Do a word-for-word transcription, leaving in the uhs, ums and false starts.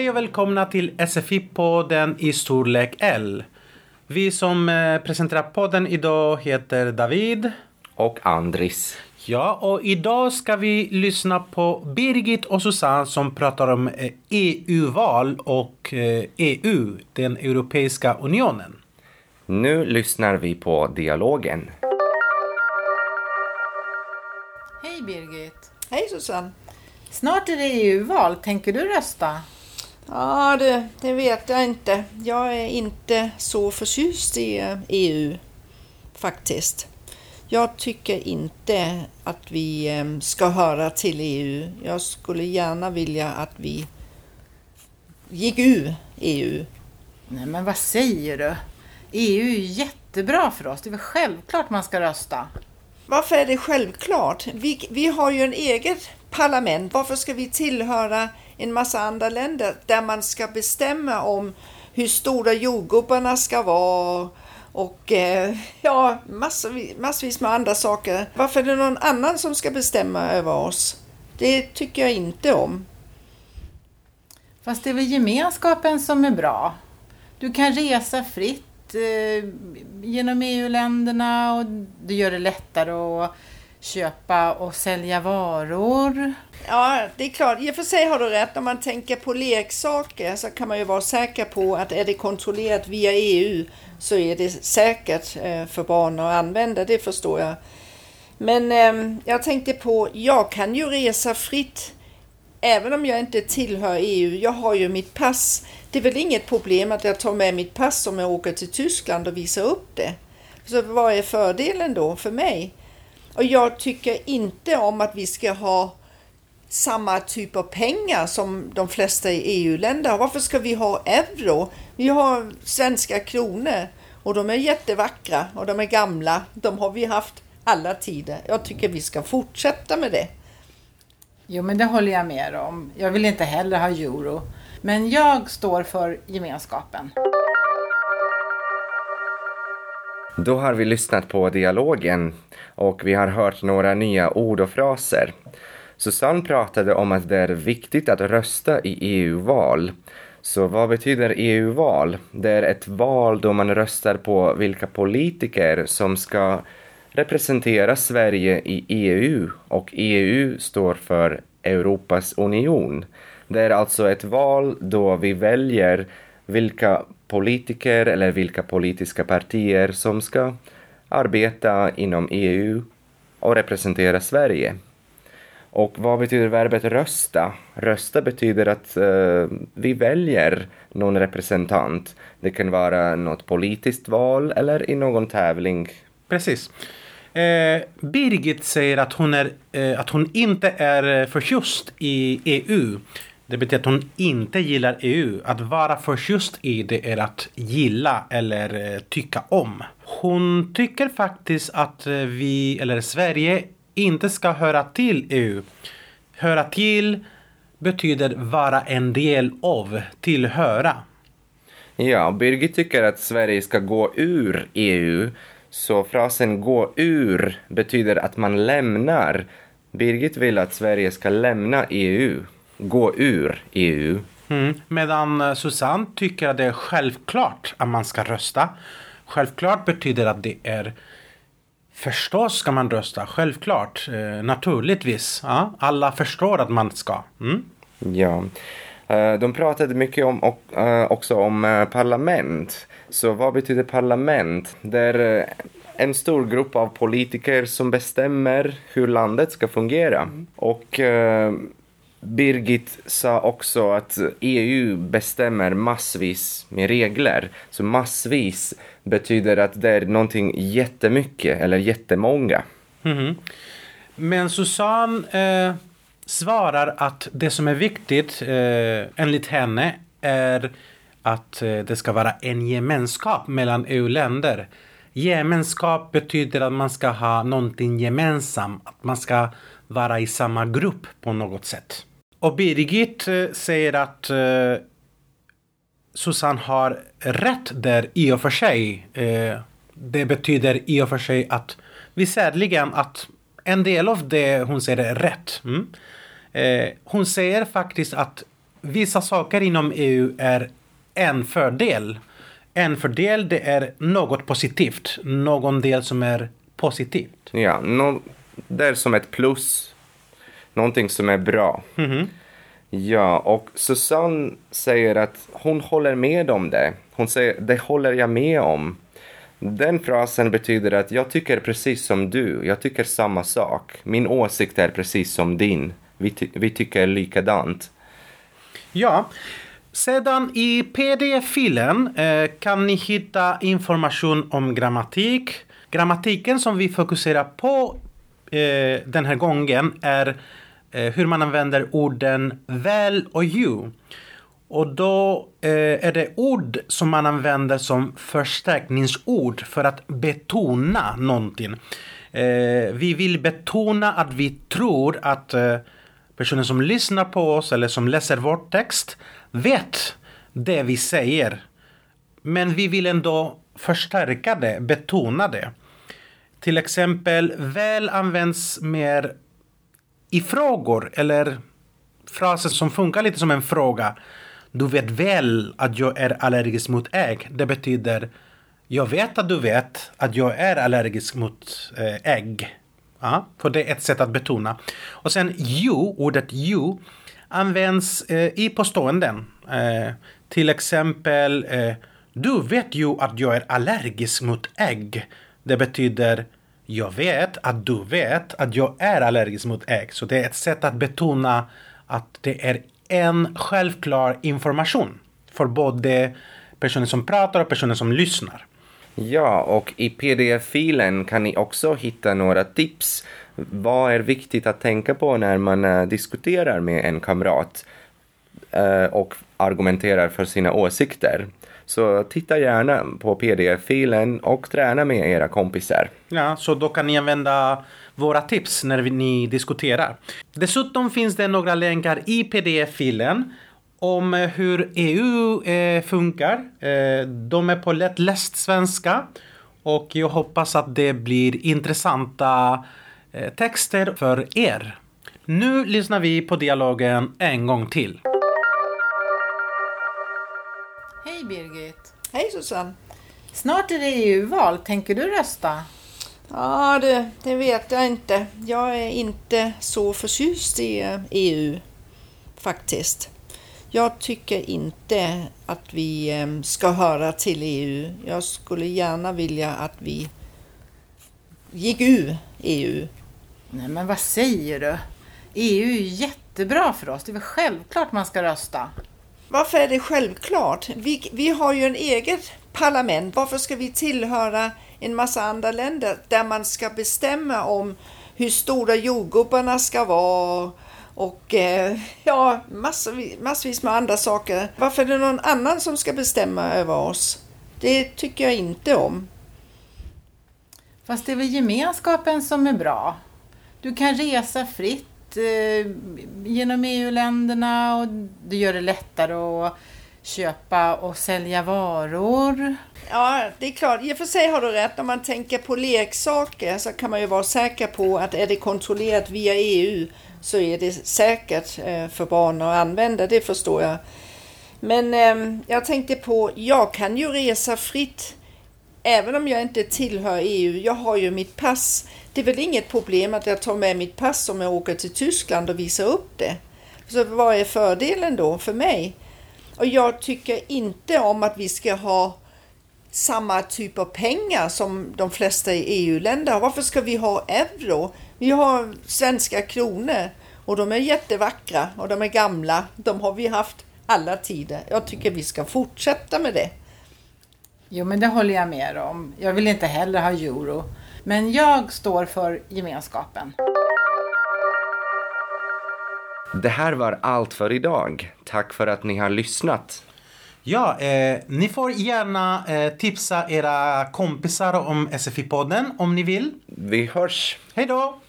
Hej och välkomna till S F I-podden i storlek L. Vi som presenterar podden idag heter David. Och Andris. Ja, och idag ska vi lyssna på Birgit och Susan som pratar om E U-val och E U, den Europeiska unionen. Nu lyssnar vi på dialogen. Hej Birgit. Hej Susan. Snart är det E U-val. Tänker du rösta? Ja, det, det vet jag inte. Jag är inte så förtjust i E U faktiskt. Jag tycker inte att vi ska höra till E U. Jag skulle gärna vilja att vi gick ur E U. Nej, men vad säger du? E U är jättebra för oss. Det är väl självklart man ska rösta. Varför är det självklart? Vi, vi har ju en eget parlament. Varför ska vi tillhöra en massa andra länder där man ska bestämma om hur stora jordgubbarna ska vara och eh, ja, massor, massvis med andra saker. Varför är det någon annan som ska bestämma över oss? Det tycker jag inte om. Fast det är väl gemenskapen som är bra. Du kan resa fritt genom E U-länderna och det gör det lättare att köpa och sälja varor. Ja, det är klart. I och för sig har du rätt. Om man tänker på leksaker så kan man ju vara säker på att är det kontrollerat via E U så är det säkert för barn att använda. Det förstår jag. Men eh, jag tänkte på, jag kan ju resa fritt även om jag inte tillhör E U. Jag har ju mitt pass. Det är väl inget problem att jag tar med mitt pass om jag åker till Tyskland och visar upp det. Så vad är fördelen då för mig? Och jag tycker inte om att vi ska ha samma typ av pengar som de flesta i E U-länder. Varför ska vi ha euro? Vi har svenska kronor och de är jättevackra och de är gamla. De har vi haft alla tider. Jag tycker vi ska fortsätta med det. Jo, men det håller jag med om. Jag vill inte heller ha euro. Men jag står för gemenskapen. Då har vi lyssnat på dialogen och vi har hört några nya ord och fraser. Susanne pratade om att det är viktigt att rösta i E U-val. Så vad betyder E U-val? Det är ett val då man röstar på vilka politiker som ska representera Sverige i E U, och E U står för Europas union. Det är alltså ett val då vi väljer vilka politiker eller vilka politiska partier som ska arbeta inom E U och representera Sverige. Och vad betyder verbet rösta? Rösta betyder att eh, vi väljer någon representant. Det kan vara något politiskt val eller i någon tävling. Precis. Eh, Birgit säger att hon, är, eh, att hon inte är förtjust i E U. Det betyder att hon inte gillar E U. Att vara förtjust i det är att gilla eller eh, tycka om. Hon tycker faktiskt att vi, eller Sverige, inte ska höra till E U. Höra till betyder vara en del av, tillhöra. Ja, Birgit tycker att Sverige ska gå ur E U. Så frasen gå ur betyder att man lämnar. Birgit vill att Sverige ska lämna E U. Gå ur E U. Mm. Medan Susanne tycker att det är självklart att man ska rösta. Självklart betyder att det är förstås ska man rösta. Självklart. Eh, naturligtvis. Ja. Alla förstår att man ska. Mm. Ja. De pratade mycket om, också om parlament. Så vad betyder parlament? Det är en stor grupp av politiker som bestämmer hur landet ska fungera. Och Birgit sa också att E U bestämmer massvis med regler. Så massvis betyder att det är någonting jättemycket eller jättemånga. Mm-hmm. Men Susanne... Eh... svarar att det som är viktigt eh, enligt henne är att eh, det ska vara en gemenskap mellan E U-länder. Gemenskap betyder att man ska ha någonting gemensamt, att man ska vara i samma grupp på något sätt. Och Birgit eh, säger att eh, Susanne har rätt där i och för sig. Eh, det betyder i och för sig att vi särligen att en del av det hon säger är rätt. Mm. Eh, hon säger faktiskt att vissa saker inom E U är en fördel. En fördel, det är något positivt. Någon del som är positivt. Ja, no, det är som ett plus. Någonting som är bra. Mm-hmm. Ja, och Susanne säger att hon håller med om det. Hon säger, det håller jag med om. Den frasen betyder att jag tycker precis som du. Jag tycker samma sak. Min åsikt är precis som din. Vi, ty- vi tycker likadant. Ja, sedan i pdf-filen eh, kan ni hitta information om grammatik. Grammatiken som vi fokuserar på eh, den här gången är eh, hur man använder orden väl och ju. Och då eh, är det ord som man använder som förstärkningsord för att betona någonting. Eh, vi vill betona att vi tror att eh, personen som lyssnar på oss eller som läser vår text vet det vi säger. Men vi vill ändå förstärka det, betona det. Till exempel väl används mer i frågor eller fraser som funkar lite som en fråga. Du vet väl att jag är allergisk mot ägg. Det betyder jag vet att du vet att jag är allergisk mot ägg. Ja, för det är ett sätt att betona. Och sen you, ordet you, används eh, i påståenden. Eh, till exempel, eh, du vet ju att jag är allergisk mot ägg. Det betyder, jag vet att du vet att jag är allergisk mot ägg. Så det är ett sätt att betona att det är en självklar information för både personen som pratar och personen som lyssnar. Ja, och i pdf-filen kan ni också hitta några tips. Vad är viktigt att tänka på när man diskuterar med en kamrat och argumenterar för sina åsikter? Så titta gärna på pdf-filen och träna med era kompisar. Ja, så då kan ni använda våra tips när ni diskuterar. Dessutom finns det några länkar i pdf-filen om hur E U eh, funkar. Eh, de är på lättläst svenska. Och jag hoppas att det blir intressanta eh, texter för er. Nu lyssnar vi på dialogen en gång till. Hej Birgit. Hej Susan. Snart är det E U-val. Tänker du rösta? Ja, det, det vet jag inte. Jag är inte så förtjust i E U faktiskt. Jag tycker inte att vi ska höra till E U. Jag skulle gärna vilja att vi gick ur E U. Nej, men vad säger du? E U är jättebra för oss. Det är väl självklart man ska rösta. Varför är det självklart? Vi, vi har ju en eget parlament. Varför ska vi tillhöra en massa andra länder där man ska bestämma om hur stora jordgubbarna ska vara? Och ja, massvis, massvis med andra saker. Varför är det någon annan som ska bestämma över oss? Det tycker jag inte om. Fast det är väl gemenskapen som är bra. Du kan resa fritt eh, genom E U-länderna och det gör det lättare att köpa och sälja varor. Ja, det är klart. I och för sig har du rätt. Om man tänker på leksaker så kan man ju vara säker på att är det kontrollerat via E U så är det säkert för barn att använda, det förstår jag. Men eh, jag tänkte på, jag kan ju resa fritt även om jag inte tillhör E U. Jag har ju mitt pass. Det är väl inget problem att jag tar med mitt pass om jag åker till Tyskland och visar upp det. Så vad är fördelen då för mig? Och jag tycker inte om att vi ska ha samma typ av pengar som de flesta i E U-länder. Varför ska vi ha euro? Vi har svenska kronor och de är jättevackra och de är gamla. De har vi haft alla tider. Jag tycker vi ska fortsätta med det. Jo, men det håller jag med om. Jag vill inte heller ha euro. Men jag står för gemenskapen. Det här var allt för idag. Tack för att ni har lyssnat. Ja, eh, ni får gärna eh, tipsa era kompisar om S F I-podden om ni vill. Vi hörs. Hej då!